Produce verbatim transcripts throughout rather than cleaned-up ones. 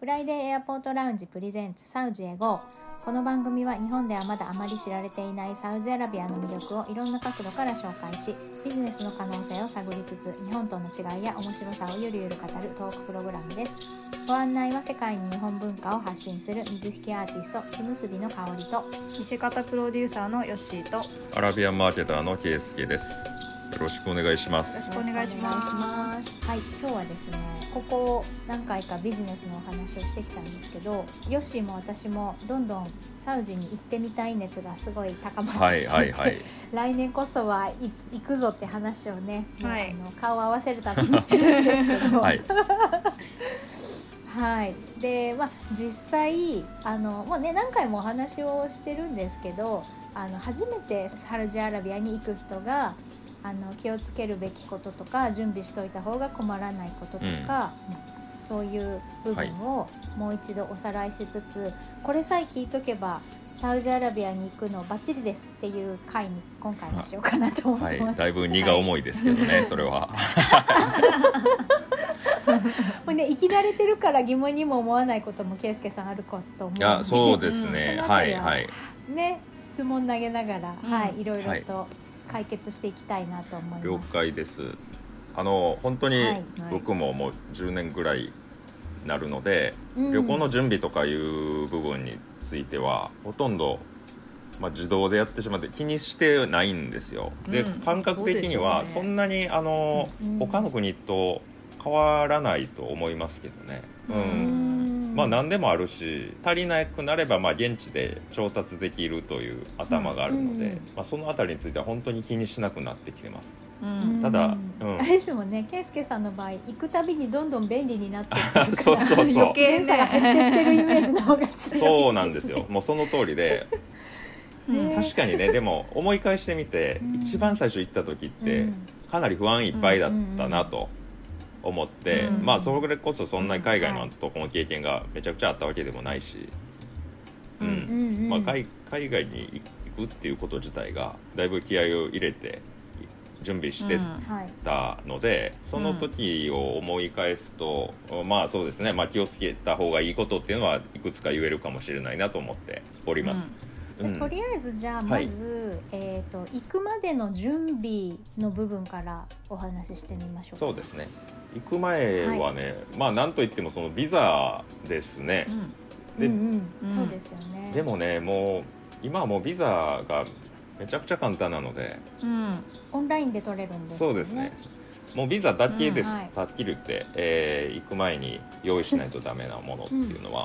フライデーエアポートラウンジプレゼンツサウジへ ゴー。 この番組は日本ではまだあまり知られていないサウジアラビアの魅力をいろんな角度から紹介し、ビジネスの可能性を探りつつ日本との違いや面白さをゆるゆる語るトークプログラムです。ご案内は世界に日本文化を発信する水引アーティスト木結びの香りと、見せ方プロデューサーのヨッシーと、アラビアンマーケターのケイスケです。よろしくお願いします。よろしくお願いします。はい、今日はですね、ここ何回かビジネスのお話をしてきたんですけど、ヨッシーも私もどんどんサウジに行ってみたい熱がすごい高まってきて、はいはいはい、来年こそは行くぞって話をね、はい、あの顔を合わせるためにしてるんですけど、はいはい、で、まあ、実際あのもうね何回もお話をしてるんですけど、あの初めてサウジアラビアに行く人があの気をつけるべきこととか、準備しといた方が困らないこととか、うん、そういう部分をもう一度おさらいしつつ、はい、これさえ聞いとけばサウジアラビアに行くのバッチリですっていう回に今回にしようかなと思ってます、はい、だいぶ荷が重いですけどね、はい、それはもうね、生き慣れてるから疑問にも思わないことも圭介さんあるかと思うので、あ、そうですね、うん、そのあたりは、はいはい、ね、質問投げながら、うん、はい、いろいろと、はい、解決していきたいなと思います。了解です。あの本当に僕ももうじゅうねんぐらいなるので、はいはい、旅行の準備とかいう部分については、うん、ほとんど、まあ、自動でやってしまって気にしてないんですよ、うん、で感覚的にはそんなに、ね、あの、うん、他の国と変わらないと思いますけどね、うんうん、まあ何でもあるし、足りなくなればまあ現地で調達できるという頭があるので、うんうん、まあ、そのあたりについては本当に気にしなくなってきてます、うん、ただ、うん、あれですもんね、圭介さんの場合行くたびにどんどん便利になっていくからそうそうそう、余計さが減ってってるイメージの方が強いそうなんですよ、もうその通りで確かにね、でも思い返してみて、うん、一番最初行った時ってかなり不安いっぱいだったなと、うんうんうん思って、うん、まあそれこそそんなに海外のとこの経験がめちゃくちゃあったわけでもないし、うんうんまあ、海, 海外に行くっていうこと自体がだいぶ気合を入れて準備してたので、うん、その時を思い返すと、うん、まあそうですね、まあ、気をつけた方がいいことっていうのはいくつか言えるかもしれないなと思っております、うんうん、とりあえずじゃあまず、はい、えーと、行くまでの準備の部分からお話ししてみましょうか。そうですね、行く前はね、はい、まあなんといってもそのビザですね、うん、で、うんうん、そうですよね。でもね、もう今はもうビザがめちゃくちゃ簡単なので、うん、オンラインで取れるんですよね。そうですね、もうビザだけです、うんはい、はっきり言って、えー、行く前に用意しないとダメなものっていうのは、う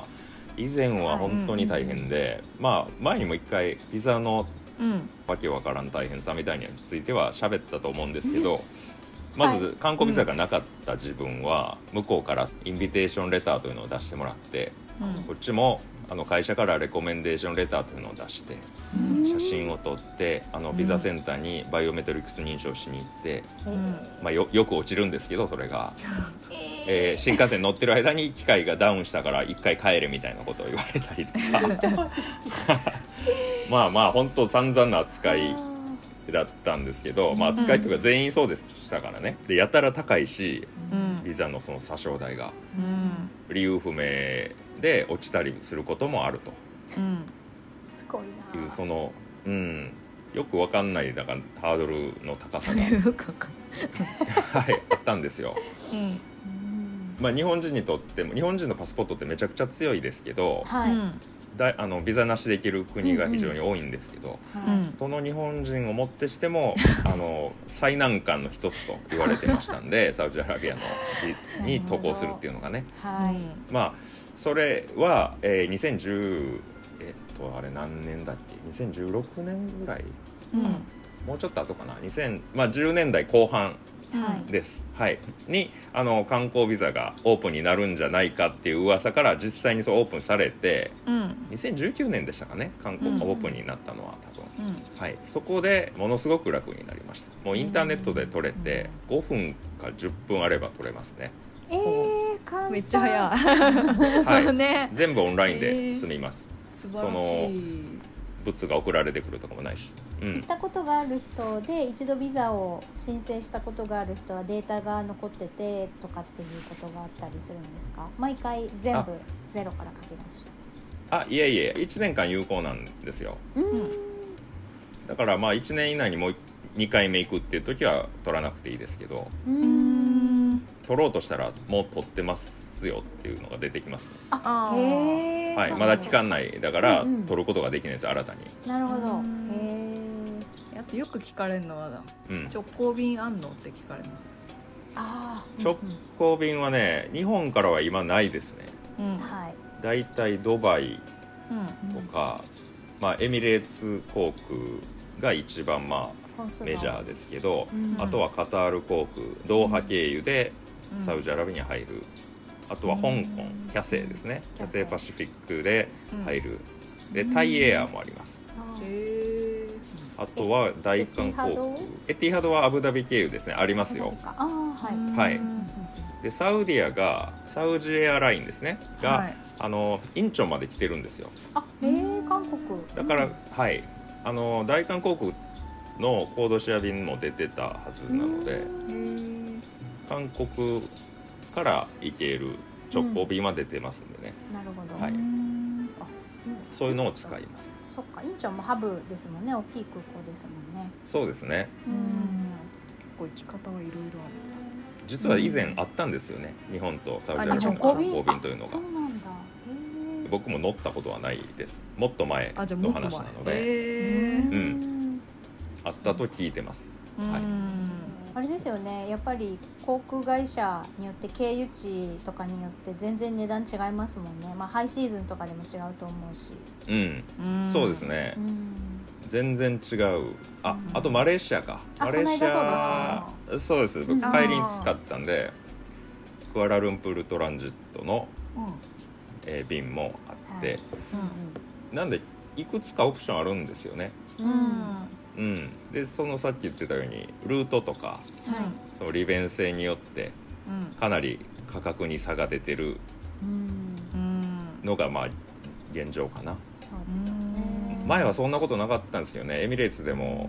ん、以前は本当に大変で、うん、まあ前にも一回ビザのわけわからん大変さみたいについては喋ったと思うんですけど、うんまず観光ビザがなかった自分は向こうからインビテーションレターというのを出してもらって、うん、こっちもあの会社からレコメンデーションレターというのを出して、うん、写真を撮ってあのビザセンターにバイオメトリックス認証しに行って、うんまあ、よ, よく落ちるんですけどそれが、うんえー、新幹線乗ってる間に機械がダウンしたから一回帰れみたいなことを言われたりとかまあまあ本当散々な扱いだったんですけど、まあ、扱いというか全員そうですしたからね。でやたら高いし、うん、ビザのその詐称代が、うん、理由不明で落ちたりすることもあると、うん、すごいないうその、うん、よくわかんないだからハードルの高さが、はい、あったんですよ、うんまあ、日本人にとっても日本人のパスポートってめちゃくちゃ強いですけど、はいうんだあのビザなしで行ける国が非常に多いんですけど、うんうん、その日本人をもってしてもあの最難関の一つと言われてましたんでサウジアラビアのに渡航するっていうのがね、はい、まあそれは、えー、にせんじゅうえっとあれ何年だっけにせんじゅうろくねんぐらい、うん、もうちょっと後かなにせん、まあ、じゅうねんだいこう半です、はい、にあの観光ビザがオープンになるんじゃないかっていう噂から実際にそうオープンされて、うん、にせんじゅうきゅうねんでしたかね観光がオープンになったのは多分、うんはい、そこでものすごく楽になりました。もうインターネットで取れてごふんかじゅっぷんあれば取れますね、うん、えー簡単めっちゃ早い、はいね、全部オンラインで済みます、えー、素晴らしい。その物が送られてくるとかもないし、行ったことがある人で一度ビザを申請したことがある人はデータが残っててとかっていうことがあったりするんですか？毎回全部ゼロから書き直し。あ、いえいえ、いちねんかん有効なんですよ。うん、だからまあいちねん以内にもうにかいめ行くっていう時は取らなくていいですけど、うーん、取ろうとしたらもう取ってますよっていうのが出てきます、ね。あ、へ、はい、まだ期間内だから、うんうん、取ることができないです、新たに。なるほど。へ、あとよく聞かれるのは、うん、直行便あんのって聞かれます。あ、直行便はね、日本からは今ないですね、うん、だいたいドバイとか、うんうん、まあ、エミレーツ航空が一番まあメジャーですけど、うん、あとはカタール航空、ドーハ経由でサウジアラビアに入る、うん、あとは香港、うん、キャセイですね、キャセイパシフィックで入る、うん、でタイエアもあります。へ、あとは大韓航空、エティハドはアブダビ経由ですね、ありますよ。あ、はい、はい、でサウディアがサウジエアラインですねが、はい、あのインチョンまで来てるんですよ。あ、へー、韓国だから、うん、はい、あの大韓航空のコードシェア便も出てたはずなので、韓国から行ける直行便は出てますんでね、うん、なるほど、はい、うん、あ、そういうのを使います。そっか、インチョンもハブですもんね、大きい空港ですもんね。そうですね、うん、結構行き方はいろいろある。実は以前あったんですよね、日本とサウジアラビアの直行便というのが。そうなんだ。僕も乗ったことはないです、もっと前の話なので。うん、あったと聞いてます、はい、あれですよね、やっぱり航空会社によって経由地とかによって全然値段違いますもんね、まあ、ハイシーズンとかでも違うと思うし、うん、うん、そうですね、うん、全然違う。 あ、うん、あとマレーシアか、マレーシア、そうでしたね。そうです、僕帰りに使ったんで、クアラルンプールトランジットの、うん、えー、便もあって、はい、うんうん、なんでいくつかオプションあるんですよね、うんうん、でそのさっき言ってたようにルートとか、はい、その利便性によってかなり価格に差が出てるのがまあ現状かな。そうですよね。前はそんなことなかったんですよね。エミレーツでも、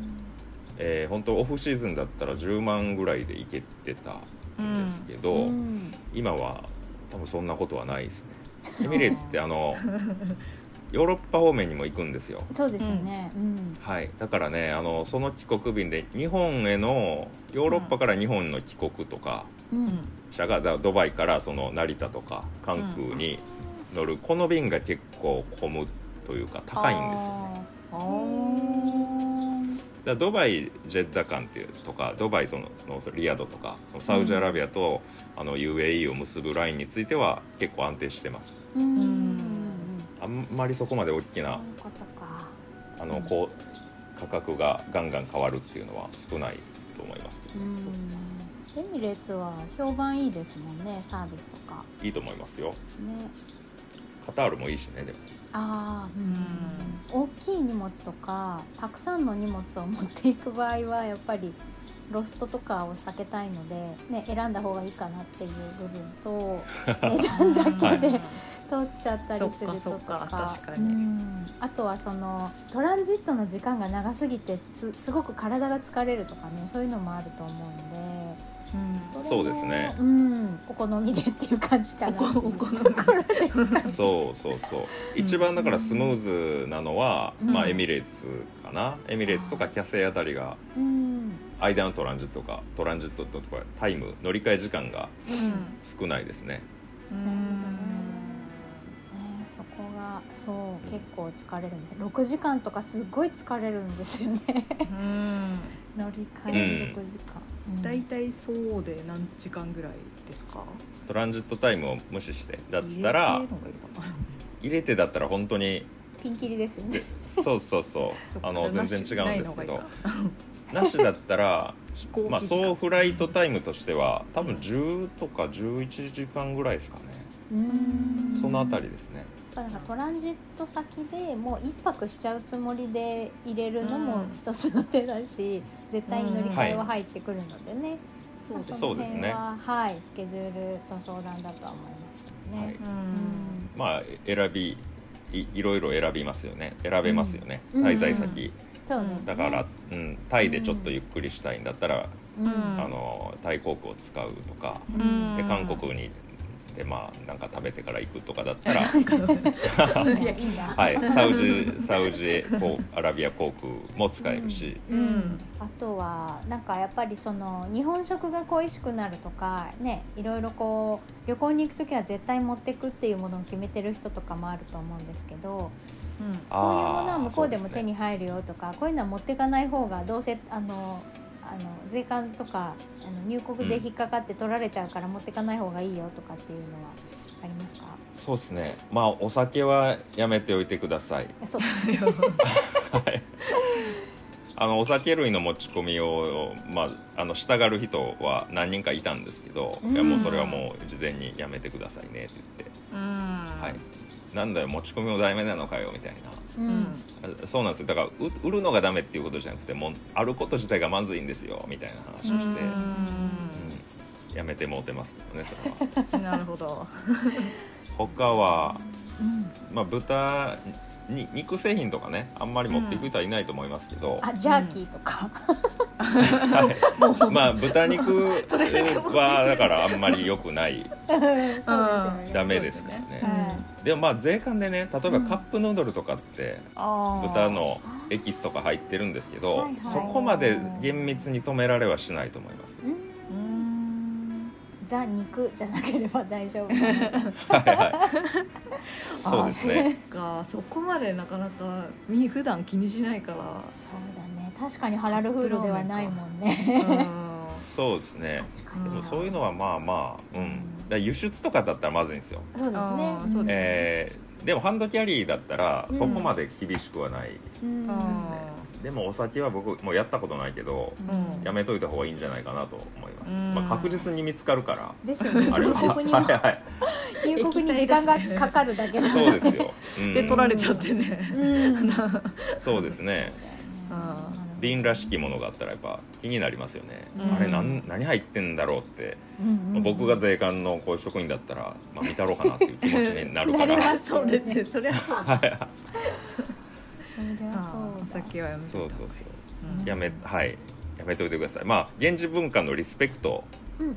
えー、本当オフシーズンだったらじゅうまんぐらいで行けてたんですけど、うん、今は多分そんなことはないですね。エミレーツってあのヨーロッパ方面にも行くんですよ。そうですよね、うん、はい、だからね、あのその帰国便で日本への、ヨーロッパから日本の帰国とか、うん、者がドバイからその成田とか関空に乗るこの便が結構混むというか高いんですよね。ああ、だドバイジェッダ間っていうとか、ドバイそののリヤドとか、そのサウジアラビアと、うん、あの ユーエーイー を結ぶラインについては結構安定してます、うん、あんまりそこまで大きなあのこう価格がガンガン変わるっていうのは少ないと思いますけど、うん、エミレーツは評判いいですもんね、サービスとかいいと思いますよ、ね、カタールもいいしね。でもあ、うん、大きい荷物とかたくさんの荷物を持っていく場合はやっぱりロストとかを避けたいので、ね、選んだ方がいいかなっていう部分と値段だけで、はい、取っちゃったりすると か, か, か, 確かに、うん、あとはそのトランジットの時間が長すぎてつすごく体が疲れるとかね、そういうのもあると思うんで、うん、そ, そうですね、うん、お好みでっていう感じかな。お好みでそうそうそう、一番だからスムーズなのは、うん、まあ、エミレーツかな、エミレーツとかキャセイあたりが、うん、間のトランジットかトランジットとかタイム乗り換え時間が少ないですね、うんうん、ここがそう結構疲れるんですよ。ろくじかんとかすごい疲れるんですよねうん、乗り換えろくじかん、うん、だいたいそうで何時間ぐらいですか？トランジットタイムを無視してだったら入 れ, 入れてだったら本当にピンキリですよねそうそうそうあの全然違うんですけどなしだったらまあ総フライトタイムとしては多分じゅうとかじゅういちじかんぐらいですかね、うん、そのあたりですね。なんかトランジット先でもう一泊しちゃうつもりで入れるのも一つの手だし、うん、絶対に乗り換えは入ってくるのでね、うん、そうです、その辺は、はい、スケジュールと相談だとは思いますね、はい、うん、まあ選び い, いろいろ選びますよね選べますよね、うん、滞在先、そうですね、だから、うん、タイでちょっとゆっくりしたいんだったら、うん、あのタイ航空を使うとか、うん、で韓国にでまあなんか食べてから行くとかだったらはい、サウジサウジアラビア航空も使えるし、うんうん、あとはなんかやっぱりその日本食が恋しくなるとかね、いろいろこう旅行に行くときは絶対持ってくっていうものを決めてる人とかもあると思うんですけど、うん、こういうものは向こうでも手に入るよとか、ね、こういうのは持っていかない方がどうせあのあの税関とかあの入国で引っかかって取られちゃうから持ってかない方がいいよとかっていうのはありますか？そうですね、まあお酒はやめておいてください。そうですよ、はい、あのお酒類の持ち込みを、まあ、あのしたがる人は何人かいたんですけど、うん、いやもうそれはもう事前にやめてくださいねって言って、うん、はい、なんだよ持ち込みもダメなのかよみたいな、うん、そうなんですよ。だから売るのがダメっていうことじゃなくて、もうあること自体がまずいんですよみたいな話をして、うん、うん、やめてもうてますけどねそれはなるほど他は、うん、まあ、豚に肉製品とかね、あんまり持っていく人はいないと思いますけど、うん、あジャーキーとか、はい、まあ豚肉はだからあんまり良くないダメですからね、うん、でもまあ税関でね、例えばカップヌードルとかって豚のエキスとか入ってるんですけど、うん、そこまで厳密に止められはしないと思います、うん、ザ肉じゃなければ大丈夫なはい、はい、そうですね。かそこまでなかなか普段気にしないから。そうだね。確かにハラルフードではないもんね。うんそうですね。でもそういうのはまあまあ、うん、だ輸出とかだったらまずいんですよ。そうですね。えー、でもハンドキャリーだったらそこまで厳しくはないですね。うんうん、でもお酒は僕もうやったことないけど、うん、やめといた方がいいんじゃないかなと思います、うん、まあ、確実に見つかるからですよね。入国にも、はいはい、入国に時間がかかるだけだそうですよ、うん、で取られちゃってね、うん、そうですね、うん、瓶らしきものがあったらやっぱ気になりますよね、うん、あれ 何, 何入ってんだろうって、うんうん、僕が税関のこう職員だったら、まあ、見たろうかなっていう気持ちになるからそうですね、それはそうですお酒はやめてそうそうそう、うん、やめはいやめておいてください。まあ現地文化のリスペクト、うんうん、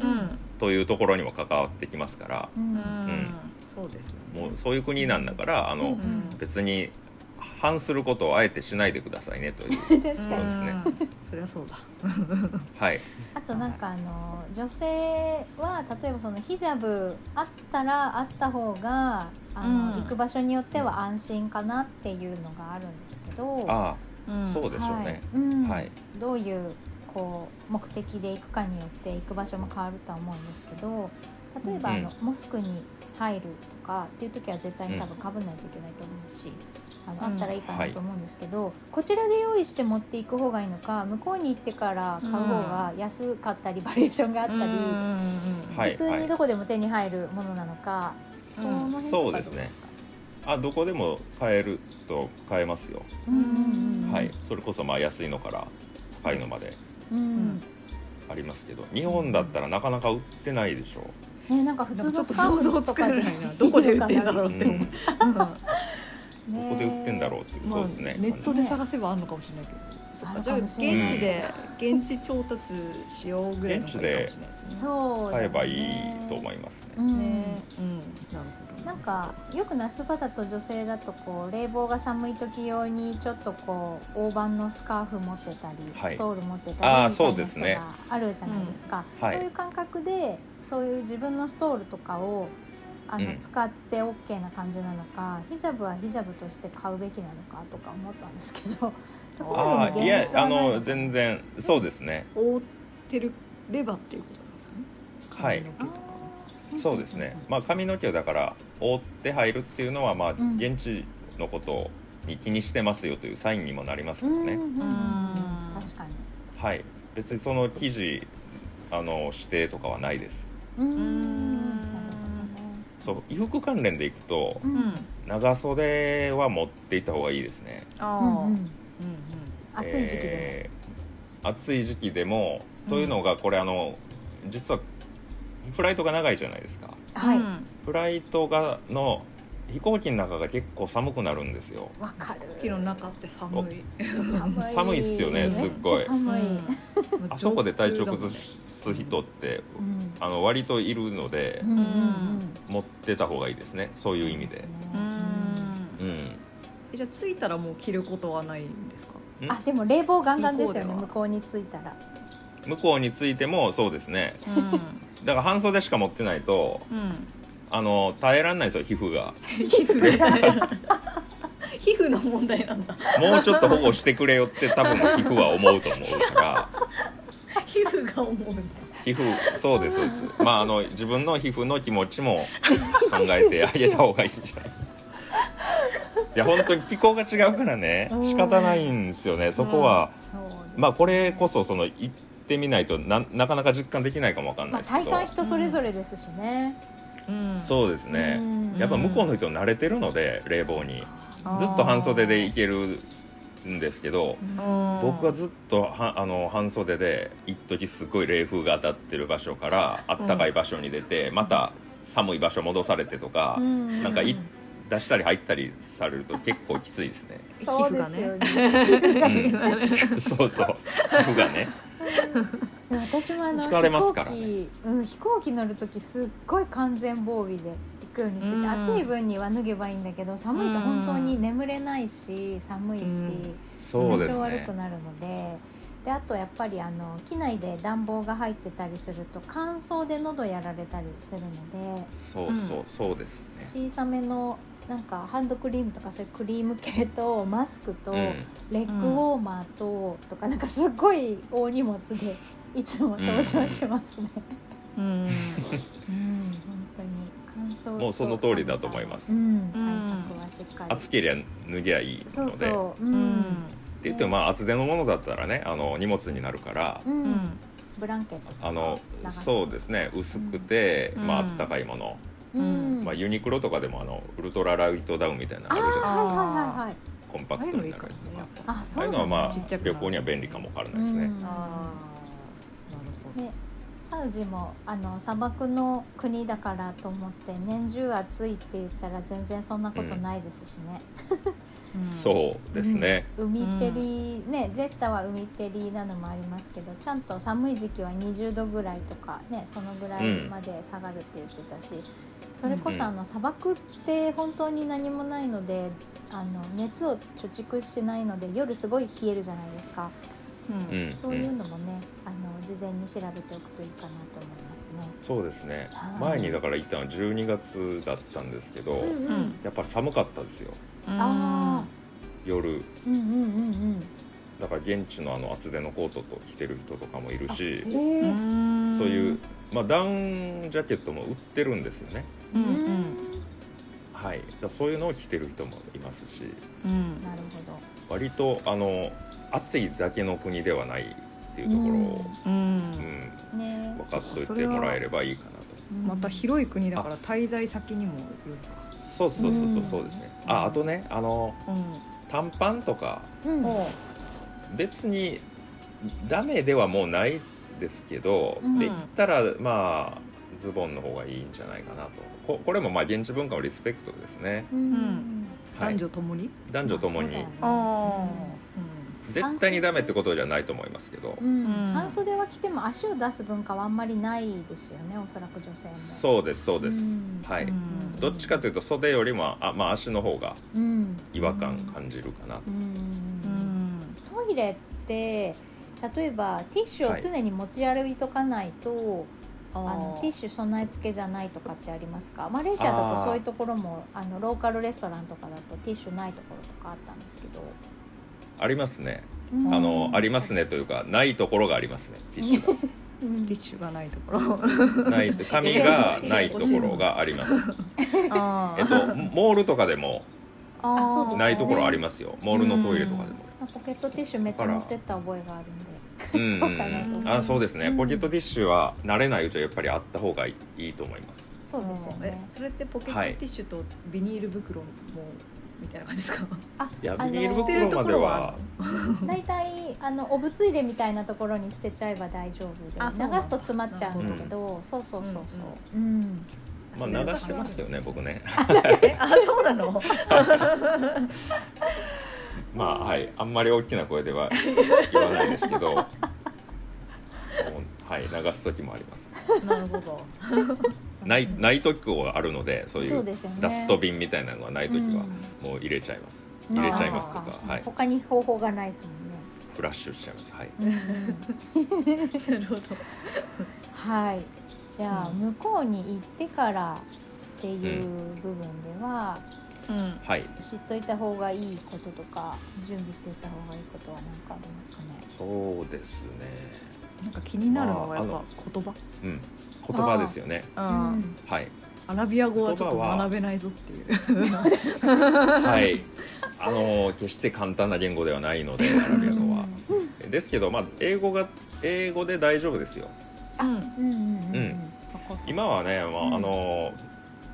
というところにも関わってきますから、うんうん、そうですね。もうそういう国なんだからあの、うんうん、別に反することをあえてしないでくださいねというですね。確かにそれはそうだはい。あとなんかあの女性は例えばそのヒジャブあったらあった方があの、うん、行く場所によっては安心かなっていうのがあるんですけど、ああ、うん、そうでしょうね、はい、うん、はい、どういうこう目的で行くかによって行く場所も変わるとは思うんですけど、例えばあの、うん、モスクに入るとかっていう時は絶対に多分被らないといけないと思うし、あの、うん、あったらいいかなと思うんですけど、はい、こちらで用意して持っていく方がいいのか、向こうに行ってから買う方が安かったり、うん、バリエーションがあったり、うん、普通にどこでも手に入るものなのか、うん、その辺とかどうですか？そうですね。あ、どこでも買えると買えますよ、うん、はい、それこそまあ安いのから高いのまでありますけど、うん、日本だったらなかなか売ってないでしょう、ね、なんか普通のスカウトとかでどこで売ってんだろうって、うんうんね、どこで売ってんだろうっていう、まあ、そうですね、ネットで探せばあるのかもしれないけど、ね、じゃあ現地で、うん、現地調達しようぐらいの感じかもしれないですね。そうですね、買えばいいと思いますね、うんね、うん、なるほど。なんかよく夏場だと女性だとこう冷房が寒い時用にちょっとこう大判のスカーフ持ってたり、はい、ストール持ってたりみたいなことがあるじゃないですか、うん、はい、そういう感覚でそういう自分のストールとかをあの使って OK な感じなのか、うん、ヒジャブはヒジャブとして買うべきなのかとか思ったんですけど、そこまでに現実はないの？いや、あの全然そうですね、覆ってるレバーっていうことなんですかね。髪の毛とか、はい、そうですね、まあ、髪の毛をだから覆って入るっていうのは、まあ、現地のことに気にしてますよというサインにもなりますからね、うんうんうん、確かに、はい、別にその生地あの指定とかはないです。うーん、そう、衣服関連でいくと、うん、長袖は持っていた方がいいですね。あ、うんうん、暑い時期でも、えー、暑い時期でも、うん、というのがこれあの実はフライトが長いじゃないですか、はい、フライトがの飛行機の中が結構寒くなるんですよ。わかる。飛行機の中って寒い。寒い。寒いっすよね。すっごい。寒い。あそこで体調崩す人って、うん、あの割といるので、うん、持ってた方がいいですね。そういう意味で。うんうん、えじゃあ着いたらもう着ることはないんですか？あでも冷房ガンガンですよね。向こうに着いたら。向こうに着いてもそうですね。うん、だから半袖しか持ってないと。うんあの耐えられないですよ皮膚が皮膚が皮膚の問題なんだもうちょっと保護してくれよって多分皮膚は思うと思うから皮膚が思うんだ皮膚そうです、まあ、あの自分の皮膚の気持ちも考えてあげた方がいいんじゃないいや本当に気候が違うからね仕方ないんですよねそこは、うん、まあこれこそその行ってみないと な, なかなか実感できないかもわかんないですけど、まあ、体感人それぞれですしね、うんうん、そうですね、うん、やっぱ向こうの人慣れてるので冷房にずっと半袖でいけるんですけど僕はずっとはあの半袖で一時すごい冷風が当たってる場所からあったかい場所に出て、うん、また寒い場所戻されてとか、うん、なんかい出したり入ったりされると結構きついですねそうですよねそうそう皮膚がね私もあの疲れますから、ね、飛行機、うん、飛行機乗るときすっごい完全防備で行くようにしてて、うん、暑い分には脱げばいいんだけど寒いと本当に眠れないし寒いし、うん、そうですね、体調悪くなるので、であとやっぱりあの機内で暖房が入ってたりすると乾燥で喉やられたりするのでそうそう、うん、そうですね小さめのなんかハンドクリームとかそういうクリーム系とマスクとレッグウォーマーと、うん、とかなんかすごい大荷物でいつも登場しますね、うんうん、うん本当に乾燥ともうその通りだと思います、うん、対策はしっかり暑ければ脱ぎゃいいのでそうそう、うん、って言ってもまあ厚手のものだったらねあの荷物になるから、うんうん、ブランケットあのそうですね薄くて、うんまあったかいものうんまあ、ユニクロとかでもあのウルトラライトダウンみたいなのあるじゃないですかコンパクトになるやつとかああいうのは、まあ、旅行には便利かもわからないですね、うん、あなるほどでサウジもあの砂漠の国だからと思って年中暑いって言ったら全然そんなことないですしね、うん、そうですね、うん、海っぺり、ね、ジェッタは海っぺりなのもありますけどちゃんと寒い時期はにじゅうどぐらいとか、ね、そのぐらいまで下がるって言ってたし、うんそれこそあの砂漠って本当に何もないのであの熱を貯蓄しないので夜すごい冷えるじゃないですか、うんうん、そういうのもねあの事前に調べておくといいかなと思いますねそうですね前にだから行ったのはじゅうにがつだったんですけど、うんうん、やっぱり寒かったですよ、うん、あ夜、うんうんうんうん、だから現地のあの厚手のコートと着てる人とかもいるしそういう、まあ、ダウンジャケットも売ってるんですよねうんうんはい、だそういうのを着てる人もいますし、うん、なるほど割とあの暑いだけの国ではないっていうところを、うんうんね、分かっといてもらえればいいかなとまた広い国だから滞在先にもよるかそうそうそうそうそうですね、うん、あ, あとねあの、うん、短パンとか、うん、別にダメではもうないですけど、うん、できたらまあズボンの方がいいんじゃないかなと こ, これもまあ現地文化のリスペクトですね、うんはい、男女ともに男女ともに、まあうん、絶対にダメってことじゃないと思いますけど、うんうん、半袖は着ても足を出す文化はあんまりないですよねおそらく女性もそうですそうです、うんはいうん、どっちかというと袖よりもあ、まあ、足の方が違和感感じるかなと、うんうん、トイレって例えばティッシュを常に持ち歩いとかないと、はいあのティッシュ備え付けじゃないとかってありますかマレーシアだとそういうところもあのローカルレストランとかだとティッシュないところとかあったんですけどありますね、うん、あのありますねというかないところがありますねティッシュが、うん、ティッシュがないところない紙がないところがありますあ、えっと、モールとかでもあそうです、ね、ないところありますよモールのトイレとかでも、うん、ポケットティッシュめっちゃ持ってった覚えがあるんでうんそうかなと思います。あ、そうですね。ポケットティッシュは慣れないうちはやっぱりあった方がいいと思います。そうですよね。それってポケットティッシュとビニール袋もみたいな感じですか？あ、いやビニール袋まではだいたいあのお物入れみたいなところに捨てちゃえば大丈夫で、流すと詰まっちゃうんだけど、そうそうそうそう。うん。まあ流してますよね僕ね。あ、そうなの。まあはい、あんまり大きな声では言わないですけど、はい、流す時もあります。なるほど。ないない時はあるので、そういうダスト瓶みたいなのがない時はもう入れちゃいます。うん、入れちゃいますとか、はい。他に方法がないですもんね。フラッシュしちゃいます。はい。うん、なるほど。はい。じゃあ、うん、向こうに行ってからっていう部分では。うんうん、はい、知っといた方がいいこととか準備していた方がいいことは何かありますかね。そうですね、なんか気になるのはやっぱ言葉、うん、言葉ですよね。あ、うん、はい、アラビア語はちょっと学べないぞっていうは、はい、あの決して簡単な言語ではないのでアラビア語はですけど、まあ、英語が英語で大丈夫ですよ。今はね、まあ、うん、あの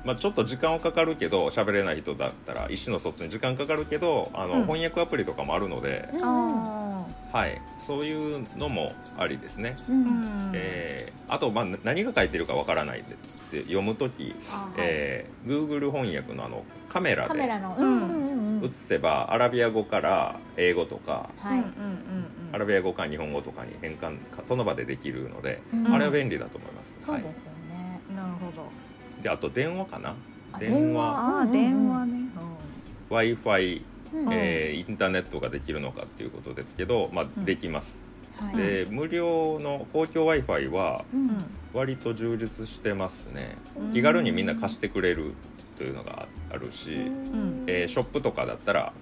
まあ、ちょっと時間はかかるけど喋れない人だったら意思の疎通に時間かかるけど、あの、うん、翻訳アプリとかもあるので、うん、はい、そういうのもありですね、うん、えー、あと、まあ、何が書いてるかわからないって読むとき、えー、Google 翻訳の、あのカメラでカメラの、うん、映せばアラビア語から英語とか、はい、アラビア語から日本語とかに変換その場でできるので、うん、あれは便利だと思います、うん、はい、そうですよね。なるほど。で、あと電話かな、電話、あ、電話ね、 Wi-Fi、えー、インターネットができるのかっていうことですけど、まあ、できます、うん、はい、で無料の公共 Wi-Fi は割と充実してますね、うん、気軽にみんな貸してくれるというのがあるし、うん、えー、ショップとかだったら、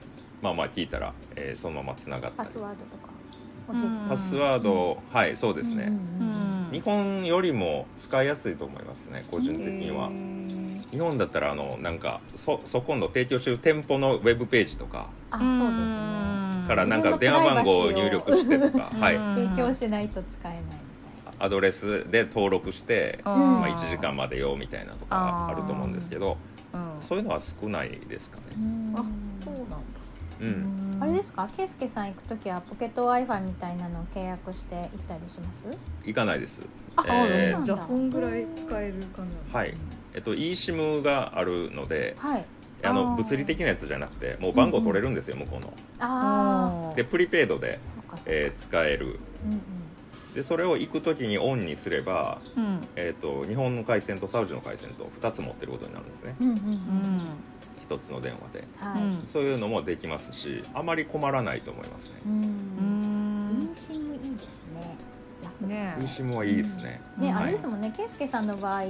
まあまあ聞いたら、えー、そのままつながったり、パスワードとか教えて、パスワード、うん、はい、そうですね、うんうん、日本よりも使いやすいと思いますね、個人的には。日本だったら、あのなんか そ, そこの提供している店舗のウェブページとか、あ、そうですね、からなんか電話番号を入力してとか、はい、提供しないと使えないみたいなアドレスで登録して、まあ、いちじかんまでよみたいなとかあると思うんですけど、そういうのは少ないですかね。あ、そうなんだ、うん、あれですか、ケイスケさん行くときはポケット Wi-Fi みたいなのを契約して行ったりします？行かないです。あ、えー、じゃあそんぐらい使えるかな。はい、えっと、eSIM があるので、はい、あの物理的なやつじゃなくてもう番号取れるんですよ、うんうん、向こうの。あ、でプリペイドで、えー、使える、うんうん、でそれを行くときにオンにすれば、うん、えー、と日本の回線とサウジの回線とふたつ持ってることになるんですね、うんうんうん、一つの電話で、はい、そういうのもできますし、あまり困らないと思いますね。うん、eSIMいいですね。楽ですね。eSIMはいいですね。で、あれですもんね、ケイスケさんの場合、あの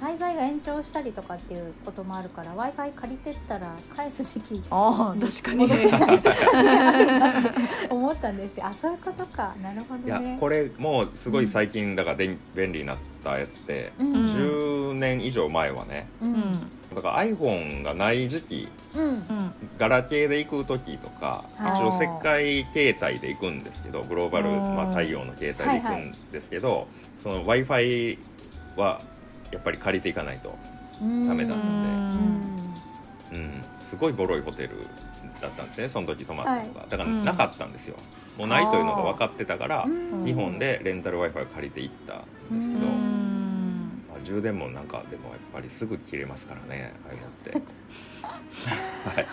滞在が延長したりとかっていうこともあるから Wi-Fi 借りてったら返す時期、あ、確かに戻せないと思ったんですよ。あ、そういうことか、なるほどね。いや、これもうすごい最近だから、うん、便利になったやつで、うん、じゅうねん以上前はね、うん、だから iPhone がない時期、うん、ガラケーで行く時とか、一応世界携帯で行くんですけど、グローバル、まあ、対応の携帯で行くんですけど、はいはい、その Wi-Fi はやっぱり借りていかないとダメだったので、うん、うん、すごいボロいホテルだったんですね、その時泊まったのが、はい、だからなかったんですよ、もうないというのが分かってたから日本でレンタル Wi-Fi を借りて行ったんですけど、充電もなんかでもやっぱりすぐ切れますからね、ああいうのってはい。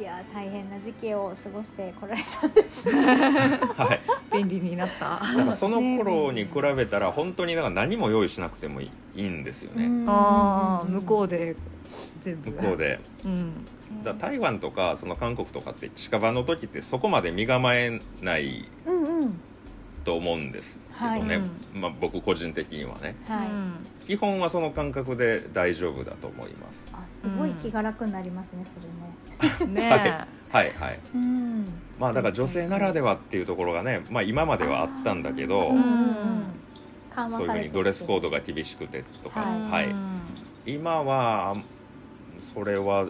いや、大変な時期を過ごしてこられたんです、ね、はい、便利になった。なんかその頃に比べたら本当になんか何も用意しなくてもいいんですよね。あ、向こうで全部向こうで、うん、だから台湾とかその韓国とかって近場の時ってそこまで身構えない、うんうん、と思うんですけどね、はい、まあ、僕個人的にはね、はい、基本はその感覚で大丈夫だと思います。あ、すごい気が楽になりますね、それねね、はい、はいはい、うん、まあ、だから女性ならではっていうところがね、まあ、今まではあったんだけど、うん、そういうふうにドレスコードが厳しくてとか、はいはい、今はそれは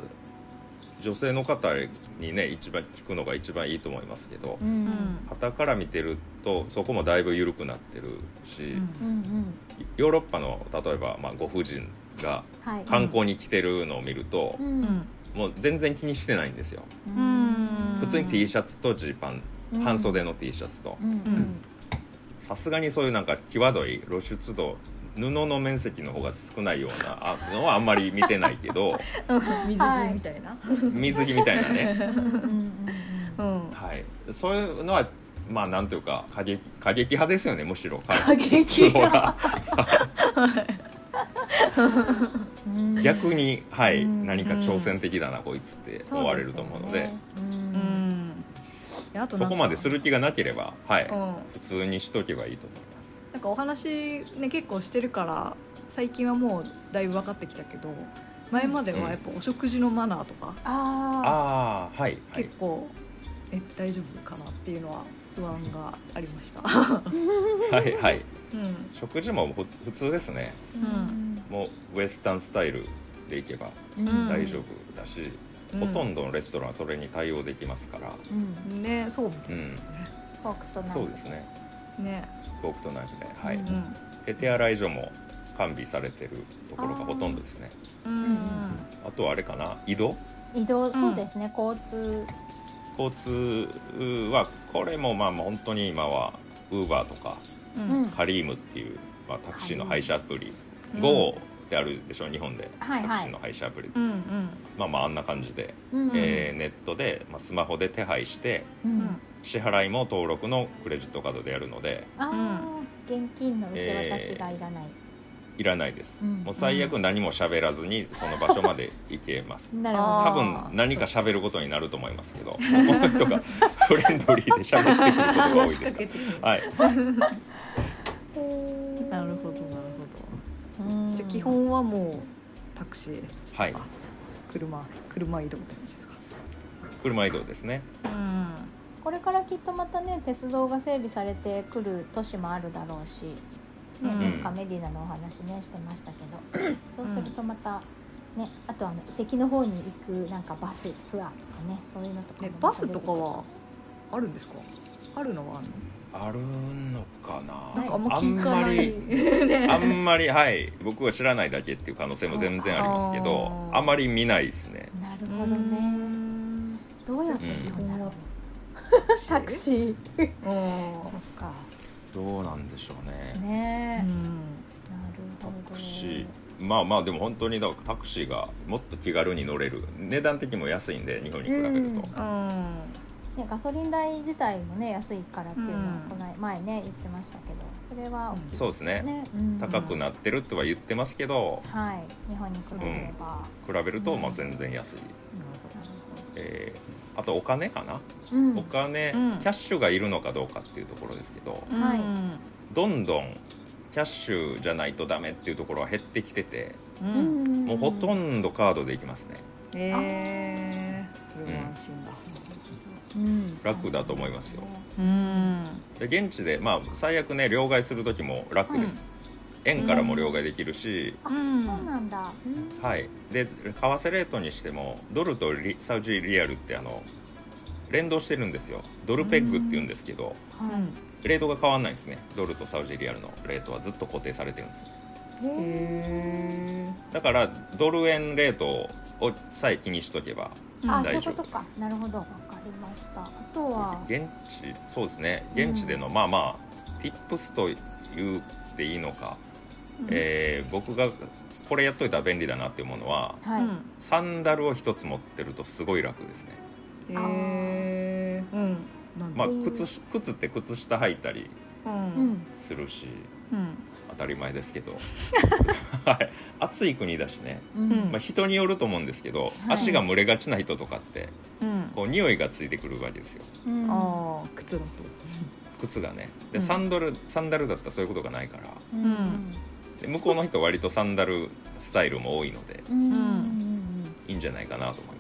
女性の方にね一番聞くのが一番いいと思いますけど、傍から見てるとそこもだいぶ緩くなってるし、うんうん、ヨーロッパの例えば、まあ、ご婦人が観光に来てるのを見ると、はい、うん、もう全然気にしてないんですよ、うん、普通に T シャツとジーパン、うん、半袖の T シャツと、さすがにそういうなんか際どい露出度布の面積の方が少ないようなのはあんまり見てないけど水着みたいな水着みたいなね、うんはい、そういうのはまあなんというか過激、過激派ですよね、むしろ過激派逆に、はい、うん、何か挑戦的だな、うん、こいつって思われると思うので、そこまでする気がなければ、はいうん、普通にしとけばいいと思います。なんかお話、ね、結構してるから最近はもうだいぶ分かってきたけど、前まではやっぱお食事のマナーとか、うん、ああ、はい、結構え大丈夫かなっていうのは不安がありましたはいはい、うん、食事も普通ですね、うん、もうウエスタンスタイルでいけば大丈夫だし、うん、ほとんどのレストランはそれに対応できますから、うん、ね、そうですよね、うん、フォークとナイフ、そうですね、ね、フォークとナイフで、はい、うんうん、で手洗い所も完備されてるところがほとんどですね。 あ,、うんうん、あとはあれかな、移動移動、そうですね、うん、交通交通はこれもまあ本当に今は Uber とか、うん、カリームっていう、まあ、タクシーの配車アプリ ゴー ってあるでしょ、日本で、はいはい、タクシーの配車アプリ、うんうん、まあまああんな感じで、うんうん、えー、ネットで、まあ、スマホで手配して、うん、支払いも登録のクレジットカードでやるので、あ、現金の受け渡しがいらない、えー、いらないです、うん、もう最悪何も喋らずにその場所まで行けますなるほど、多分何か喋ることになると思いますけどこの人がフレンドリーで喋ってくることが多いですはいなるほどなるほど、うん、じゃあ基本はもうタクシー、はい、車、車移動って感じですか。車移動ですね、うん、これからきっとまたね鉄道が整備されてくる都市もあるだろうし、ね、うん、なんかメディナのお話ねしてましたけど、うん、そうするとまた、ね、あとは、ね、遺跡の方に行くなんかバスツアーとかね、そういうのとかも、ね、バスとかはあるんですか。あるのはあるのあるのか な, なんかあんま聞かないあんま り, あんまり、はい、僕は知らないだけっていう可能性も全然ありますけど、あんまり見ないですね。なるほどね、どうやって行くんだろうタクシーそっか、どうなんでしょう ね, ね、うん、なるほど。タクシー、まあまあでも本当にだタクシーがもっと気軽に乗れる、値段的にも安いんで日本に比べると、うんうん、ガソリン代自体も、ね、安いからっていうのはこの前ね言ってましたけど、それは大きいですね。そうですね、うん、高くなってるとは言ってますけど、はい、日本に比べれば、うん、比べるとまあ全然安い、うん、えー、あとお金かな、うん、お金、うん、キャッシュがいるのかどうかっていうところですけど、うん、どんどんキャッシュじゃないとダメっていうところは減ってきてて、うん、もうほとんどカードでいきますね、うん、えー、それは安心だ、うん、うん、楽だと思いますよ、うん、で現地で、まあ、最悪ね両替する時も楽です、うん、円からも両替できるし、うん、あ、そうなんだ、うん、はい、で為替レートにしてもドルとリサウジリアルってあの連動してるんですよ。ドルペッグっていうんですけど、うん、はい、レートが変わんないんですね。ドルとサウジリアルのレートはずっと固定されてるんです。へー、だからドル円レートをさえ気にしとけば大丈夫です。あ、そういうことか、なるほど、ました。あとは現地、そうですね、現地での、うん、まあまあティップスと言っていいのか、うん、えー、僕がこれやっといたら便利だなっていうものは、はい、サンダルを一つ持ってるとすごい楽ですね。へえー、うん、まあ、靴, 靴って靴下履いたりするし、うん、当たり前ですけどはい、暑い国だしね、うん、まあ、人によると思うんですけど、はい、足が蒸れがちな人とかって、うん、こう匂いがついてくるわけですよ、うん、あ、靴だと靴がね、で、うん、サンダル、サンダルだったらそういうことがないから、うん、で向こうの人は割とサンダルスタイルも多いので、うん、いいんじゃないかなと思いますね。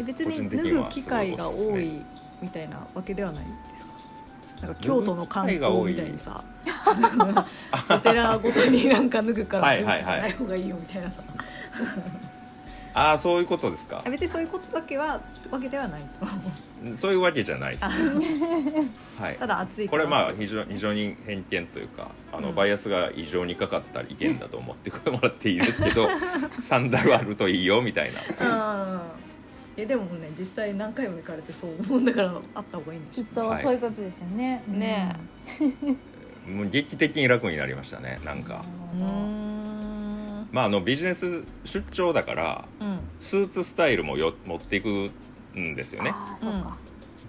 え、別に脱ぐ機会が多いみたいなわけではないですか。なんか京都の観光みたいにさお寺ごとになんか脱ぐから脱ぐじゃない方がいいよみたいなさああ、そういうことですか。別にそういうことわけはわけではないそういうわけじゃないです、ねはい、ただ暑いからこれまあ非常、非常に偏見というかあのバイアスが異常にかかった意見だと思ってもらっていいですけどサンダルあるといいよみたいなあえでもね実際何回も行かれてそう思うんだからあった方がいいんですよ、ね、きっとそういうことですよね、はい、ねえもう劇的に楽になりましたね。なんかうん、まあ、あのビジネス出張だから、うん、スーツスタイルもよ持っていくんですよね。あ、そうか。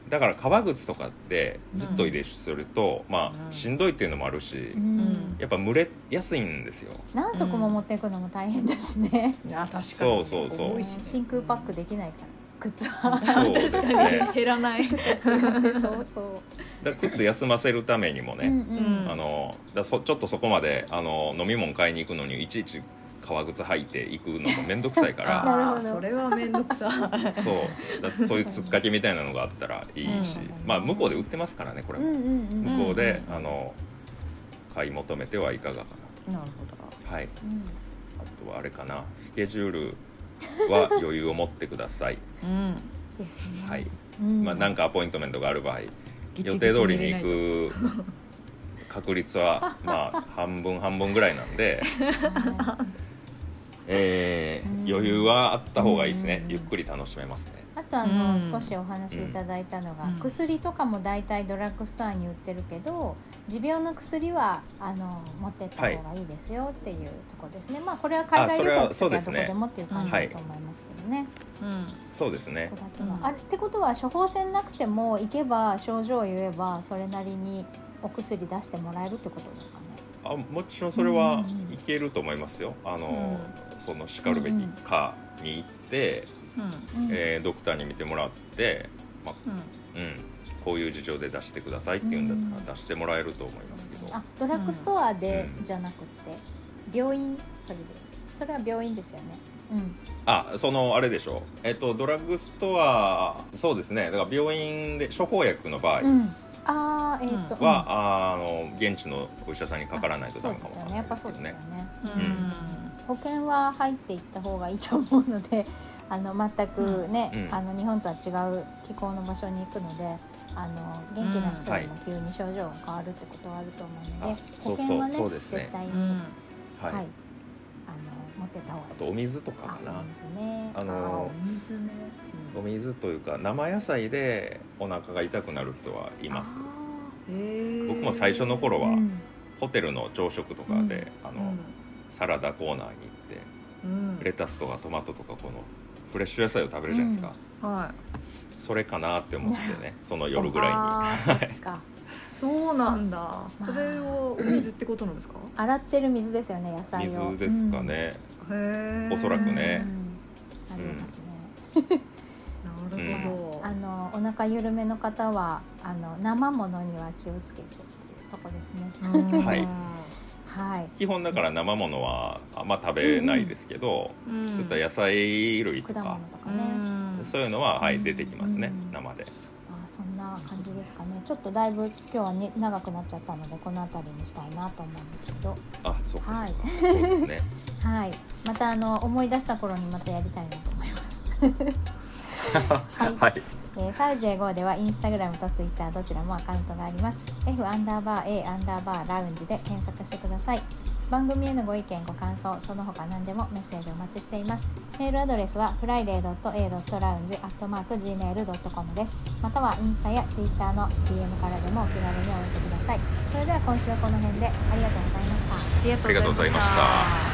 だから革靴とかってずっと入れすると、うん、まあ、しんどいっていうのもあるし、うん、やっぱ蒸れやすいんですよ。何足も持っていくのも大変だしね、うん、確かに。そうそうそう、真空パックできないから靴は確かに減らないそうそうだから靴休ませるためにもね、うんうん、あのだそちょっとそこまであの飲み物買いに行くのにいちいち革靴履いていくのもめんどくさいからあ、それはめんどくさそうだ、そういうつっかけみたいなのがあったらいいし、うん、まあ向こうで売ってますからねこれも、うんうんうん、向こうであの買い求めてはいかがかな。なるほど、はい、うん、あとはあれかな、スケジュールは余裕を持ってください、うん、はい、まあ、なんかアポイントメントがある場合予定通りに行く確率はまあ半分半分ぐらいなんでえー、余裕はあった方がいいですね。ゆっくり楽しめますね。あとあの少しお話しいただいたのが、薬とかもだいたいドラッグストアに売ってるけど持病の薬はあの持ってった方がいいですよっていうところですね、はい、まあこれは海外旅行とかはどこでもっていう感じだと思いますけどね。そうですね、うん、あれってことは処方箋なくても行けば症状を言えばそれなりにお薬出してもらえるってことですかね。あ、もちろんそれはいけると思いますよ、うんうん、あのそのしかるべき科に行って、うんうん、えー、ドクターに見てもらって、まうんうん、こういう事情で出してくださいっていうんだったら出してもらえると思いますけど、うん、あ、ドラッグストアでじゃなくて、うん、病院、それでそれは病院ですよね、うん、あ、そのあれでしょ、えっと、ドラッグストア、そうですね、だから病院で処方薬の場合、うん、あ、えーと、は、うん、あの現地のお医者さんにかからないとダメかもしれないですよね。保険は入っていった方がいいと思うので、あの全く、ね、うんうん、あの日本とは違う気候の場所に行くので、あの元気な人でも急に症状が変わるってことはあると思うので、うん、はい、保険はね、そうそうそうですね、絶対に、うん、はいはい、あの持ってた方がいい。あとお水とかかな。あ、お水ね。あのー、お水ね。お水というか生野菜でお腹が痛くなる人はいます。僕も最初の頃は、うん、ホテルの朝食とかで、うん、あの、うん、サラダコーナーに行って、うん、レタスとかトマトとかこのフレッシュ野菜を食べるじゃないですか、うん、はい、それかなって思ってね、その夜ぐらいにあそうなんだ、まあ、それをお水ってことなんですか。洗ってる水ですよね、野菜を。水ですかね、うん、おそらくね、うん、ありますねなるほど、あのお腹緩めの方はあの生ものには気をつけてっていうとこですねはい、はい、基本だから生ものはあんま食べないですけど、うん、そういった野菜類とか、果物とかね、うん、そういうのは、はい、出てきますね、うん、生で。あ、そんな感じですかね。ちょっとだいぶ今日は、ね、長くなっちゃったのでこの辺りにしたいなと思うんですけど、あ、そうか、はい、そうですねはい、またあの思い出した頃にまたやりたいなと思いますはいはい、えー、サウジエゴではインスタグラムとツイッターどちらもアカウントがあります。 F アンダーバー A アンダーバーラウンジで検索してください。番組へのご意見ご感想その他何でもメッセージお待ちしています。メールアドレスは フライデー ドット エー ドット ラウンジ アットマーク ジーメール ドット コム です。またはインスタやツイッターの ディーエム からでもお気軽にお寄せください。それでは今週はこの辺でありがとうございました。ありがとうございました。